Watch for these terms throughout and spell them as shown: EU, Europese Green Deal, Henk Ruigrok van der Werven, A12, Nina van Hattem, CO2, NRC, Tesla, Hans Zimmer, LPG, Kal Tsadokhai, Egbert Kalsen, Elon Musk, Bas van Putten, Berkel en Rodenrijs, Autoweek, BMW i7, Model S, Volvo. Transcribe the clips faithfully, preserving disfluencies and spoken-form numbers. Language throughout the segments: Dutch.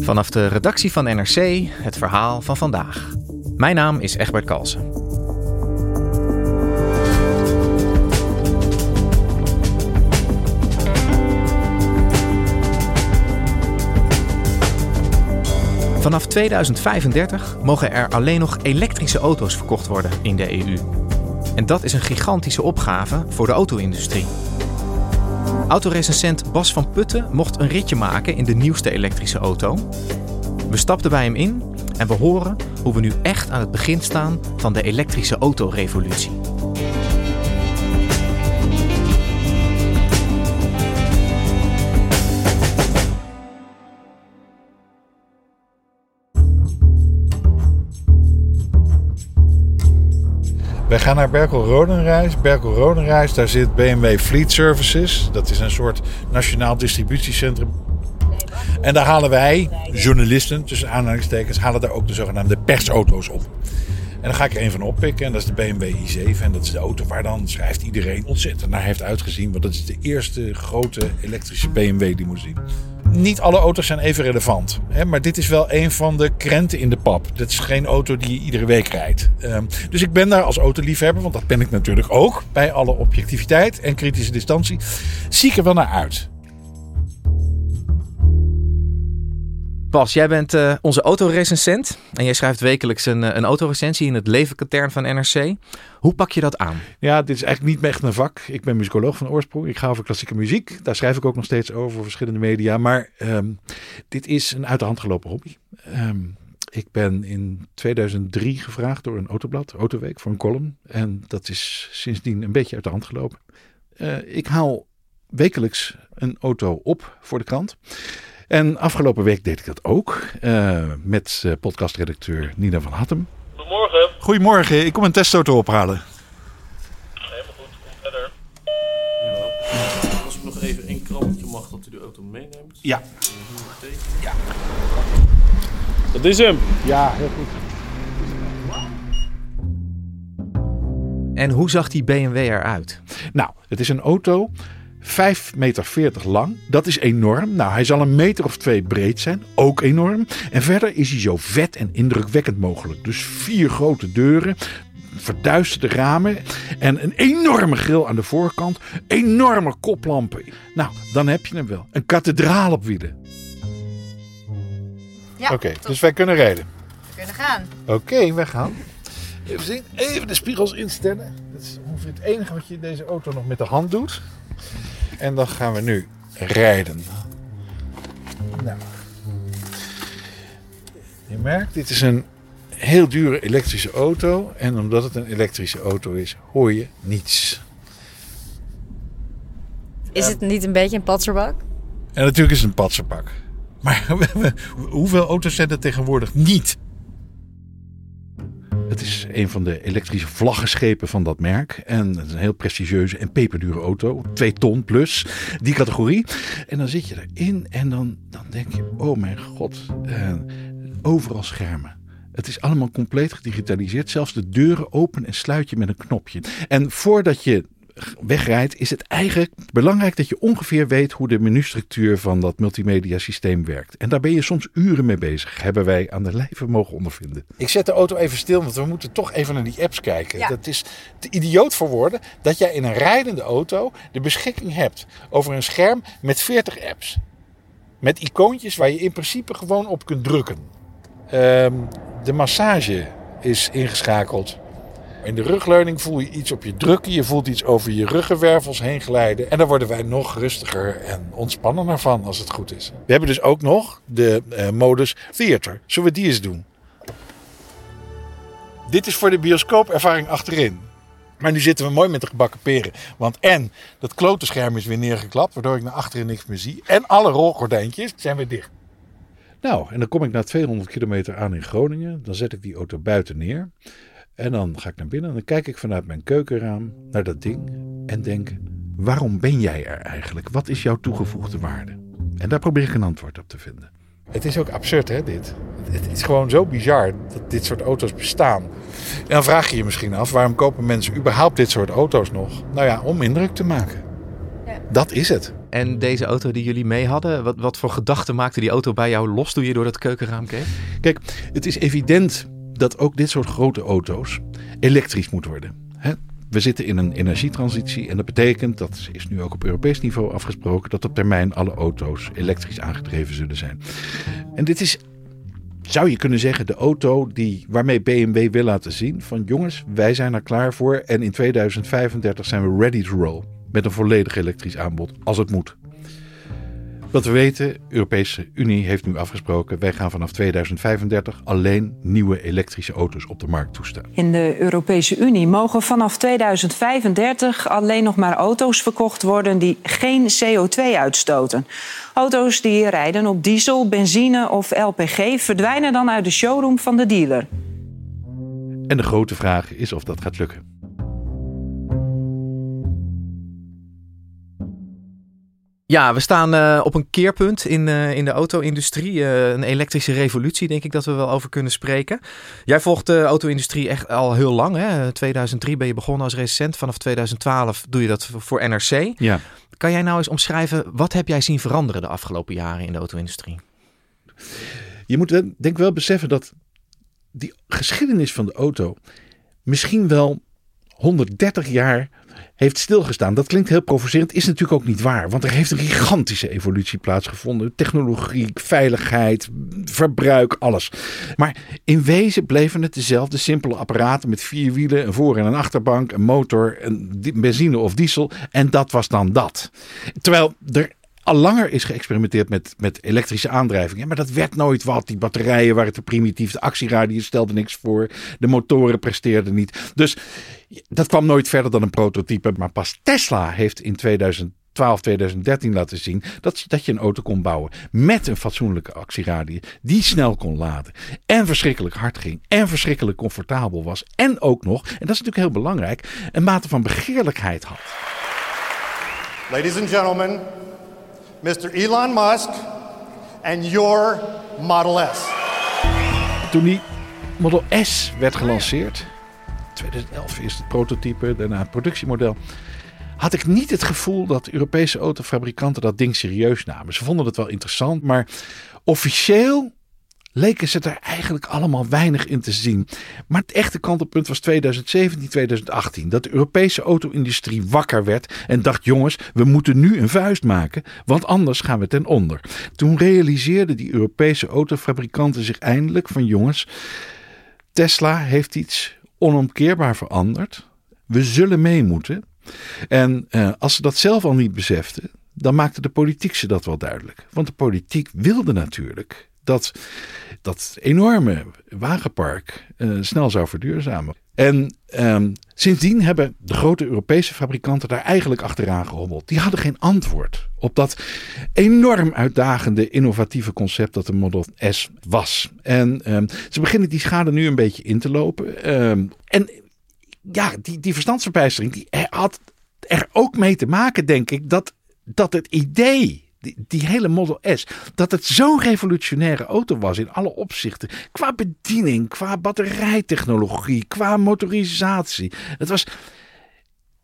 Vanaf de redactie van N R C, het verhaal van vandaag. Mijn naam is Egbert Kalsen. Vanaf tweeduizend vijfendertig mogen er alleen nog elektrische auto's verkocht worden in de E U. En dat is een gigantische opgave voor de auto-industrie. Autorecensent Bas van Putten mocht een ritje maken in de nieuwste elektrische auto. We stapten bij hem in en we horen hoe we nu echt aan het begin staan van de elektrische autorevolutie. Wij gaan naar Berkel en Rodenrijs. Berkel en Rodenrijs, daar zit B M W Fleet Services. Dat is een soort nationaal distributiecentrum. En daar halen wij, journalisten, tussen aanhalingstekens, halen daar ook de zogenaamde persauto's op. En daar ga ik er een van oppikken en dat is de B M W i zeven. En dat is de auto waar dan, schrijft iedereen, ontzettend naar heeft uitgezien. Want dat is de eerste grote elektrische B M W limousine. Niet alle auto's zijn even relevant. Hè? Maar dit is wel een van de krenten in de pap. Dat is geen auto die je iedere week rijdt. Um, dus ik ben daar als autoliefhebber, want dat ben ik natuurlijk ook. Bij alle objectiviteit en kritische distantie. Zie ik er wel naar uit. Bas, jij bent uh, onze autorecensent en jij schrijft wekelijks een, een autorecensie in het levenkatern van N R C. Hoe pak je dat aan? Ja, dit is eigenlijk niet echt een vak. Ik ben muzikoloog van oorsprong. Ik ga over klassieke muziek. Daar schrijf ik ook nog steeds over, voor verschillende media. Maar um, dit is een uit de hand gelopen hobby. Um, ik ben in tweeduizend drie gevraagd door een autoblad, Autoweek, voor een column. En dat is sindsdien een beetje uit de hand gelopen. Uh, ik haal wekelijks een auto op voor de krant. En afgelopen week deed ik dat ook uh, met uh, podcastredacteur Nina van Hattem. Goedemorgen. Goedemorgen, ik kom een testauto ophalen. Helemaal goed, kom verder. Ja. Als u nog even één krabbeltje mag dat u de auto meeneemt. Ja. ja. Dat is hem. Ja, heel goed. En hoe zag die B M W eruit? Nou, het is een auto... vijf meter veertig lang, dat is enorm. Nou, hij zal een meter of twee breed zijn, ook enorm. En verder is hij zo vet en indrukwekkend mogelijk. Dus vier grote deuren, verduisterde ramen en een enorme grill aan de voorkant. Enorme koplampen. Nou, dan heb je hem wel. Een kathedraal op wielen. Ja, Oké, okay, dus wij kunnen rijden. We kunnen gaan. Oké, okay, wij gaan. Even zien, even de spiegels instellen. Dat is ongeveer het enige wat je in deze auto nog met de hand doet. En dan gaan we nu rijden. Nou. Je merkt, dit is een heel dure elektrische auto. En omdat het een elektrische auto is, hoor je niets. Is het niet een beetje een patserbak? En natuurlijk is het een patserbak. Maar hoeveel auto's zijn er tegenwoordig niet? Het is een van de elektrische vlaggenschepen van dat merk. En het is een heel prestigieuze en peperdure auto. Twee ton plus, die categorie. En dan zit je erin en dan, dan denk je, oh mijn god, eh, overal schermen. Het is allemaal compleet gedigitaliseerd. Zelfs de deuren open en sluit je met een knopje. En voordat je wegrijdt, is het eigenlijk belangrijk dat je ongeveer weet hoe de menustructuur van dat multimedia systeem werkt. En daar ben je soms uren mee bezig, hebben wij aan de lijve mogen ondervinden. Ik zet de auto even stil, want we moeten toch even naar die apps kijken. Ja. Dat is te idioot voor woorden dat jij in een rijdende auto de beschikking hebt over een scherm met veertig apps. Met icoontjes waar je in principe gewoon op kunt drukken. Um, de massage is ingeschakeld. In de rugleuning voel je iets op je drukken. Je voelt iets over je ruggenwervels heen glijden. En daar worden wij nog rustiger en ontspannender van als het goed is. We hebben dus ook nog de uh, modus theater. Zullen we die eens doen? Dit is voor de bioscoopervaring achterin. Maar nu zitten we mooi met de gebakken peren. Want en dat klote scherm is weer neergeklapt, waardoor ik naar achteren niks meer zie. En alle rolgordijntjes zijn weer dicht. Nou, en dan kom ik na tweehonderd kilometer aan in Groningen. Dan zet ik die auto buiten neer. En dan ga ik naar binnen. En dan kijk ik vanuit mijn keukenraam naar dat ding. En denk, waarom ben jij er eigenlijk? Wat is jouw toegevoegde waarde? En daar probeer ik een antwoord op te vinden. Het is ook absurd, hè, dit. Het is gewoon zo bizar dat dit soort auto's bestaan. En dan vraag je je misschien af, waarom kopen mensen überhaupt dit soort auto's nog? Nou ja, om indruk te maken. Ja. Dat is het. En deze auto die jullie mee hadden, wat, wat voor gedachten maakte die auto bij jou los toen je door dat keukenraam keek? Kijk, het is evident dat ook dit soort grote auto's elektrisch moet worden. Hè? We zitten in een energietransitie en dat betekent, dat is nu ook op Europees niveau afgesproken, dat op termijn alle auto's elektrisch aangedreven zullen zijn. En dit is, zou je kunnen zeggen, de auto die, waarmee B M W wil laten zien van jongens, wij zijn er klaar voor en in tweeduizend vijfendertig zijn we ready to roll met een volledig elektrisch aanbod als het moet. Wat we weten, de Europese Unie heeft nu afgesproken, wij gaan vanaf tweeduizend vijfendertig alleen nieuwe elektrische auto's op de markt toestaan. In de Europese Unie mogen vanaf tweeduizend vijfendertig alleen nog maar auto's verkocht worden die geen C O twee uitstoten. Auto's die rijden op diesel, benzine of L P G verdwijnen dan uit de showroom van de dealer. En de grote vraag is of dat gaat lukken. Ja, we staan uh, op een keerpunt in, uh, in de auto-industrie. Uh, een elektrische revolutie, denk ik dat we wel over kunnen spreken. Jij volgt de auto-industrie echt al heel lang. Hè? tweeduizend drie ben je begonnen als recensent. Vanaf tweeduizend twaalf doe je dat voor N R C. Ja. Kan jij nou eens omschrijven, wat heb jij zien veranderen de afgelopen jaren in de auto-industrie? Je moet denk ik wel beseffen dat die geschiedenis van de auto misschien wel honderddertig jaar... heeft stilgestaan. Dat klinkt heel provocerend, is natuurlijk ook niet waar. Want er heeft een gigantische evolutie plaatsgevonden. Technologie, veiligheid, verbruik, alles. Maar in wezen bleven het dezelfde simpele apparaten met vier wielen, een voor- en een achterbank, een motor, een benzine of diesel. En dat was dan dat. Terwijl er al langer is geëxperimenteerd met, met elektrische aandrijving. Maar dat werd nooit wat. Die batterijen waren te primitief. De actieradius stelde niks voor. De motoren presteerden niet. Dus dat kwam nooit verder dan een prototype. Maar pas Tesla heeft in tweeduizend twaalf, tweeduizend dertien laten zien dat, dat je een auto kon bouwen met een fatsoenlijke actieradius die snel kon laden en verschrikkelijk hard ging en verschrikkelijk comfortabel was. En ook nog, en dat is natuurlijk heel belangrijk, een mate van begeerlijkheid had. Ladies and gentlemen, mister Elon Musk en your Model S. Toen die Model S werd gelanceerd, tweeduizend elf is het prototype, daarna het productiemodel, had ik niet het gevoel dat Europese autofabrikanten dat ding serieus namen. Ze vonden het wel interessant, maar officieel leken ze er eigenlijk allemaal weinig in te zien. Maar het echte kantelpunt was tweeduizend zeventien, tweeduizend achttien. Dat de Europese auto-industrie wakker werd en dacht, jongens, we moeten nu een vuist maken, want anders gaan we ten onder. Toen realiseerden die Europese autofabrikanten zich eindelijk van, jongens, Tesla heeft iets onomkeerbaar veranderd. We zullen mee moeten. En eh, als ze dat zelf al niet beseften, dan maakte de politiek ze dat wel duidelijk. Want de politiek wilde natuurlijk dat dat enorme wagenpark uh, snel zou verduurzamen. En um, sindsdien hebben de grote Europese fabrikanten daar eigenlijk achteraan gehobbeld. Die hadden geen antwoord op dat enorm uitdagende, innovatieve concept dat de Model S was. En um, ze beginnen die schade nu een beetje in te lopen. Um, en ja, die, die verstandsverbijstering die had er ook mee te maken, denk ik, dat, dat het idee, Die, die hele Model S, dat het zo'n revolutionaire auto was in alle opzichten. Qua bediening, qua batterijtechnologie, qua motorisatie. Het was,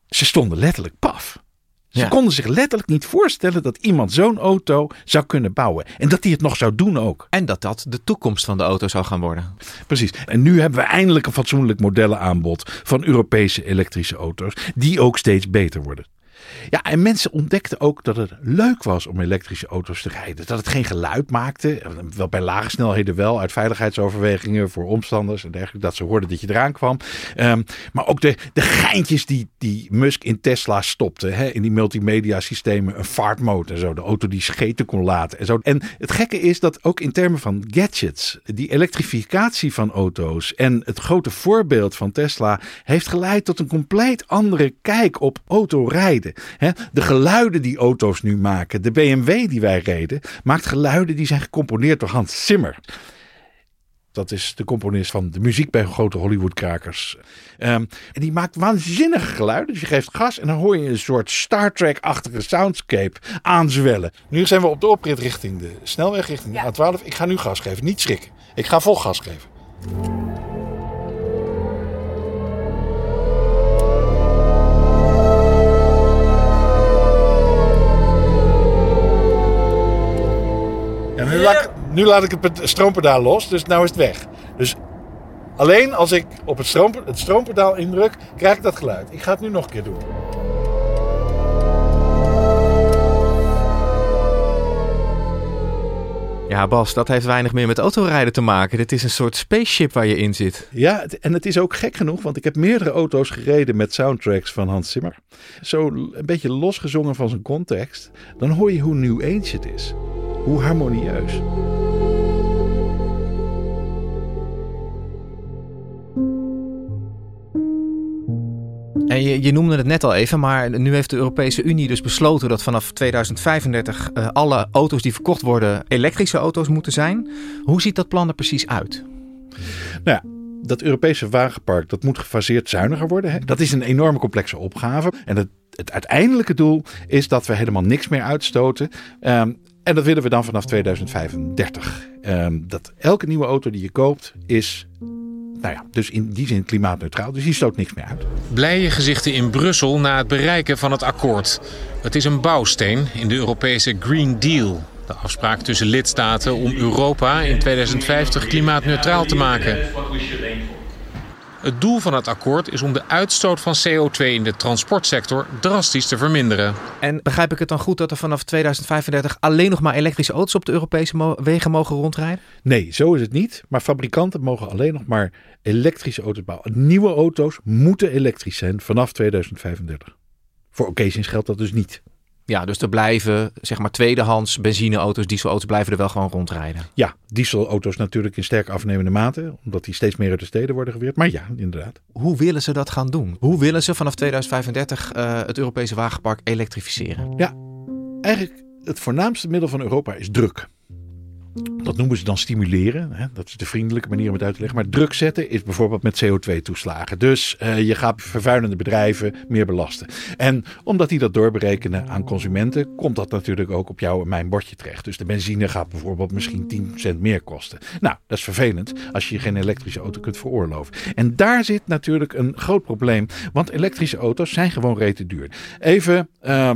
ze stonden letterlijk paf. Ze ja. konden zich letterlijk niet voorstellen dat iemand zo'n auto zou kunnen bouwen. En dat hij het nog zou doen ook. En dat dat de toekomst van de auto zou gaan worden. Precies. En nu hebben we eindelijk een fatsoenlijk modellenaanbod van Europese elektrische auto's die ook steeds beter worden. Ja, en mensen ontdekten ook dat het leuk was om elektrische auto's te rijden. Dat het geen geluid maakte. Wel bij lage snelheden wel. Uit veiligheidsoverwegingen voor omstanders en dergelijke. Dat ze hoorden dat je eraan kwam. Um, maar ook de, de geintjes die, die Musk in Tesla stopte. Hè, in die multimedia systemen. Een fart mode en zo. De auto die scheten kon laten en zo. En het gekke is dat ook in termen van gadgets. Die elektrificatie van auto's. En het grote voorbeeld van Tesla. Heeft geleid tot een compleet andere kijk op autorijden. He, de geluiden die auto's nu maken, de B M W die wij reden, maakt geluiden die zijn gecomponeerd door Hans Zimmer. Dat is de componist van de muziek bij grote Hollywoodkrakers. Um, en die maakt waanzinnige geluiden. Dus je geeft gas en dan hoor je een soort Star Trek-achtige soundscape aanzwellen. Nu zijn we op de oprit richting de snelweg, richting de ja. A twaalf. Ik ga nu gas geven, niet schrikken. Ik ga vol gas geven. Nu laat, ik, nu laat ik het stroompedaal los, dus nou is het weg. Dus alleen als ik op het, stroom, het stroompedaal indruk, krijg ik dat geluid. Ik ga het nu nog een keer doen. Ja, Bas, dat heeft weinig meer met autorijden te maken. Dit is een soort spaceship waar je in zit. Ja, en het is ook gek genoeg, want ik heb meerdere auto's gereden met soundtracks van Hans Zimmer. Zo een beetje losgezongen van zijn context. Dan hoor je hoe new age het is. Hoe harmonieus. En je, je noemde het net al even, maar nu heeft de Europese Unie dus besloten dat vanaf tweeduizend vijfendertig uh, alle auto's die verkocht worden elektrische auto's moeten zijn. Hoe ziet dat plan er precies uit? Nou ja. Dat Europese wagenpark, dat moet gefaseerd zuiniger worden. Hè? Dat is een enorme complexe opgave. En het, het uiteindelijke doel is dat we helemaal niks meer uitstoten. Um, en dat willen we dan vanaf tweeduizend vijfendertig. Um, dat elke nieuwe auto die je koopt is, nou ja, dus in die zin klimaatneutraal. Dus die stoot niks meer uit. Blije gezichten in Brussel na het bereiken van het akkoord. Het is een bouwsteen in de Europese Green Deal. De afspraak tussen lidstaten om Europa in tweeduizend vijftig klimaatneutraal te maken. Het doel van het akkoord is om de uitstoot van C O twee in de transportsector drastisch te verminderen. En begrijp ik het dan goed dat er vanaf tweeduizend vijfendertig alleen nog maar elektrische auto's op de Europese wegen mogen rondrijden? Nee, zo is het niet. Maar fabrikanten mogen alleen nog maar elektrische auto's bouwen. Nieuwe auto's moeten elektrisch zijn vanaf tweeduizend vijfendertig. Voor occasions geldt dat dus niet. Ja, dus er blijven, zeg maar, tweedehands benzineauto's, dieselauto's blijven er wel gewoon rondrijden. Ja, dieselauto's natuurlijk in sterk afnemende mate, omdat die steeds meer uit de steden worden geweerd. Maar ja, inderdaad. Hoe willen ze dat gaan doen? Hoe willen ze vanaf tweeduizend vijfendertig uh, het Europese wagenpark elektrificeren? Ja, eigenlijk het voornaamste middel van Europa is druk. Dat noemen ze dan stimuleren. Hè? Dat is de vriendelijke manier om het uit te leggen. Maar druk zetten is bijvoorbeeld met C O twee toeslagen. Dus uh, je gaat vervuilende bedrijven meer belasten. En omdat die dat doorberekenen aan consumenten, komt dat natuurlijk ook op jouw en mijn bordje terecht. Dus de benzine gaat bijvoorbeeld misschien tien cent meer kosten. Nou, dat is vervelend als je geen elektrische auto kunt veroorloven. En daar zit natuurlijk een groot probleem. Want elektrische auto's zijn gewoon rete duur. Even... Uh,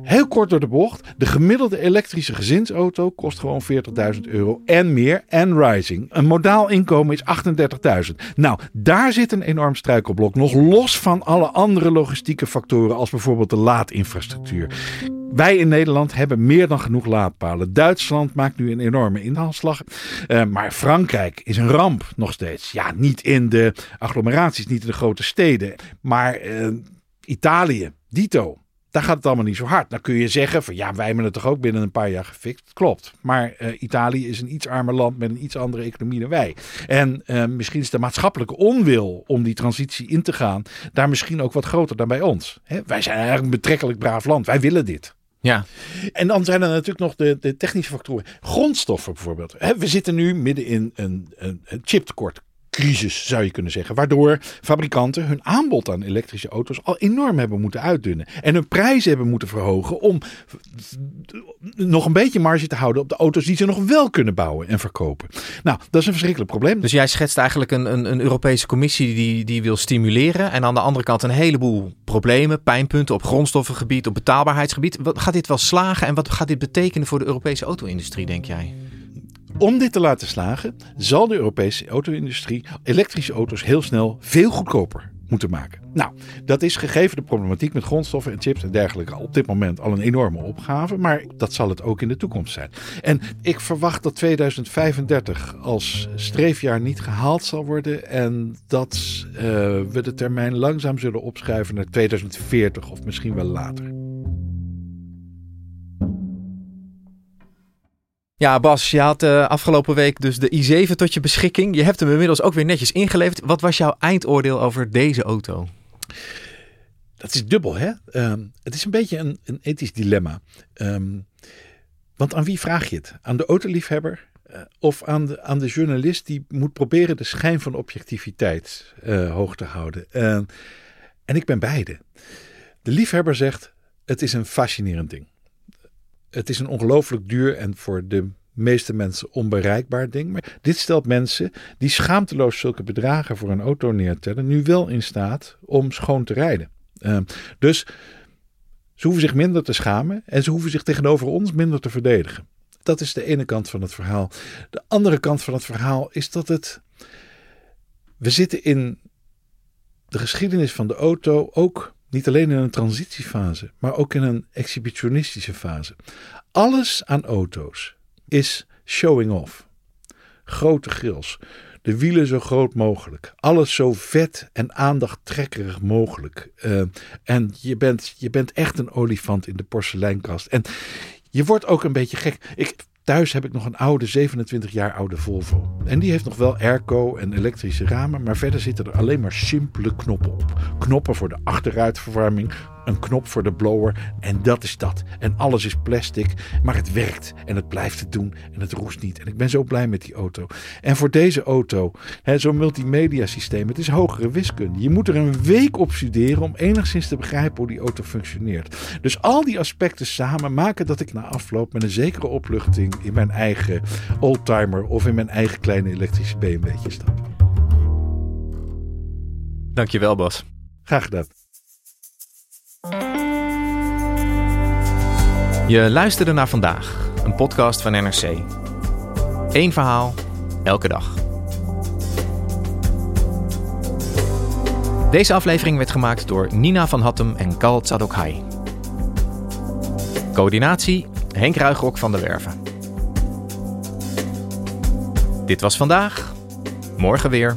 Heel kort door de bocht. De gemiddelde elektrische gezinsauto kost gewoon veertigduizend euro en meer. En rising. Een modaal inkomen is achtendertigduizend. Nou, daar zit een enorm struikelblok. Nog los van alle andere logistieke factoren als bijvoorbeeld de laadinfrastructuur. Wij in Nederland hebben meer dan genoeg laadpalen. Duitsland maakt nu een enorme inhaalslag. Uh, maar Frankrijk is een ramp nog steeds. Ja, niet in de agglomeraties, niet in de grote steden. Maar uh, Italië, dito. Daar gaat het allemaal niet zo hard. Dan kun je zeggen van ja, wij hebben het toch ook binnen een paar jaar gefixt. Klopt. Maar uh, Italië is een iets armer land met een iets andere economie dan wij. En uh, misschien is de maatschappelijke onwil om die transitie in te gaan daar misschien ook wat groter dan bij ons. Hè? Wij zijn eigenlijk een betrekkelijk braaf land. Wij willen dit. Ja. En dan zijn er natuurlijk nog de, de technische factoren. Grondstoffen bijvoorbeeld. Hè? We zitten nu midden in een, een, een chiptekort. Crisis zou je kunnen zeggen, waardoor fabrikanten hun aanbod aan elektrische auto's al enorm hebben moeten uitdunnen. En hun prijzen hebben moeten verhogen om nog een beetje marge te houden op de auto's die ze nog wel kunnen bouwen en verkopen. Nou, dat is een verschrikkelijk probleem. Dus jij schetst eigenlijk een, een, een Europese commissie die, die wil stimuleren en aan de andere kant een heleboel problemen, pijnpunten op grondstoffengebied, op betaalbaarheidsgebied. Wat, gaat dit wel slagen en wat gaat dit betekenen voor de Europese auto-industrie, denk jij? Om dit te laten slagen, zal de Europese auto-industrie elektrische auto's heel snel veel goedkoper moeten maken. Nou, dat is gegeven de problematiek met grondstoffen en chips en dergelijke op dit moment al een enorme opgave, maar dat zal het ook in de toekomst zijn. En ik verwacht dat tweeduizend vijfendertig als streefjaar niet gehaald zal worden en dat uh, we de termijn langzaam zullen opschuiven naar tweeduizend veertig of misschien wel later. Ja, Bas, je had uh, afgelopen week dus de i zeven tot je beschikking. Je hebt hem inmiddels ook weer netjes ingeleverd. Wat was jouw eindoordeel over deze auto? Dat is dubbel, hè? Um, het is een beetje een, een ethisch dilemma. Um, want aan wie vraag je het? Aan de autoliefhebber uh, of aan de, aan de journalist die moet proberen de schijn van objectiviteit uh, hoog te houden? Uh, en ik ben beide. De liefhebber zegt, het is een fascinerend ding. Het is een ongelooflijk duur en voor de meeste mensen onbereikbaar ding. Maar dit stelt mensen die schaamteloos zulke bedragen voor een auto neertellen nu wel in staat om schoon te rijden. Uh, dus ze hoeven zich minder te schamen en ze hoeven zich tegenover ons minder te verdedigen. Dat is de ene kant van het verhaal. De andere kant van het verhaal is dat het... We zitten in de geschiedenis van de auto ook... Niet alleen in een transitiefase, maar ook in een exhibitionistische fase. Alles aan auto's is showing off. Grote grills, de wielen zo groot mogelijk. Alles zo vet en aandachttrekkerig mogelijk. Uh, en je bent, je bent echt een olifant in de porseleinkast. En je wordt ook een beetje gek. Ik, thuis heb ik nog een oude, zevenentwintig jaar oude Volvo. En die heeft nog wel airco en elektrische ramen, maar verder zitten er alleen maar simpele knoppen op. Knoppen voor de achteruitverwarming, een knop voor de blower en dat is dat. En alles is plastic, maar het werkt en het blijft het doen en het roest niet. En ik ben zo blij met die auto. En voor deze auto, hè, zo'n multimedia systeem, het is hogere wiskunde. Je moet er een week op studeren om enigszins te begrijpen hoe die auto functioneert. Dus al die aspecten samen maken dat ik na afloop met een zekere opluchting in mijn eigen oldtimer of in mijn eigen kleine elektrische B M W'tje stap. Dankjewel, Bas. Graag gedaan. Je luisterde naar Vandaag, een podcast van N R C. Eén verhaal, elke dag. Deze aflevering werd gemaakt door Nina van Hattem en Kal Tsadokhai. Coördinatie, Henk Ruigrok van der Werven. Dit was Vandaag, morgen weer.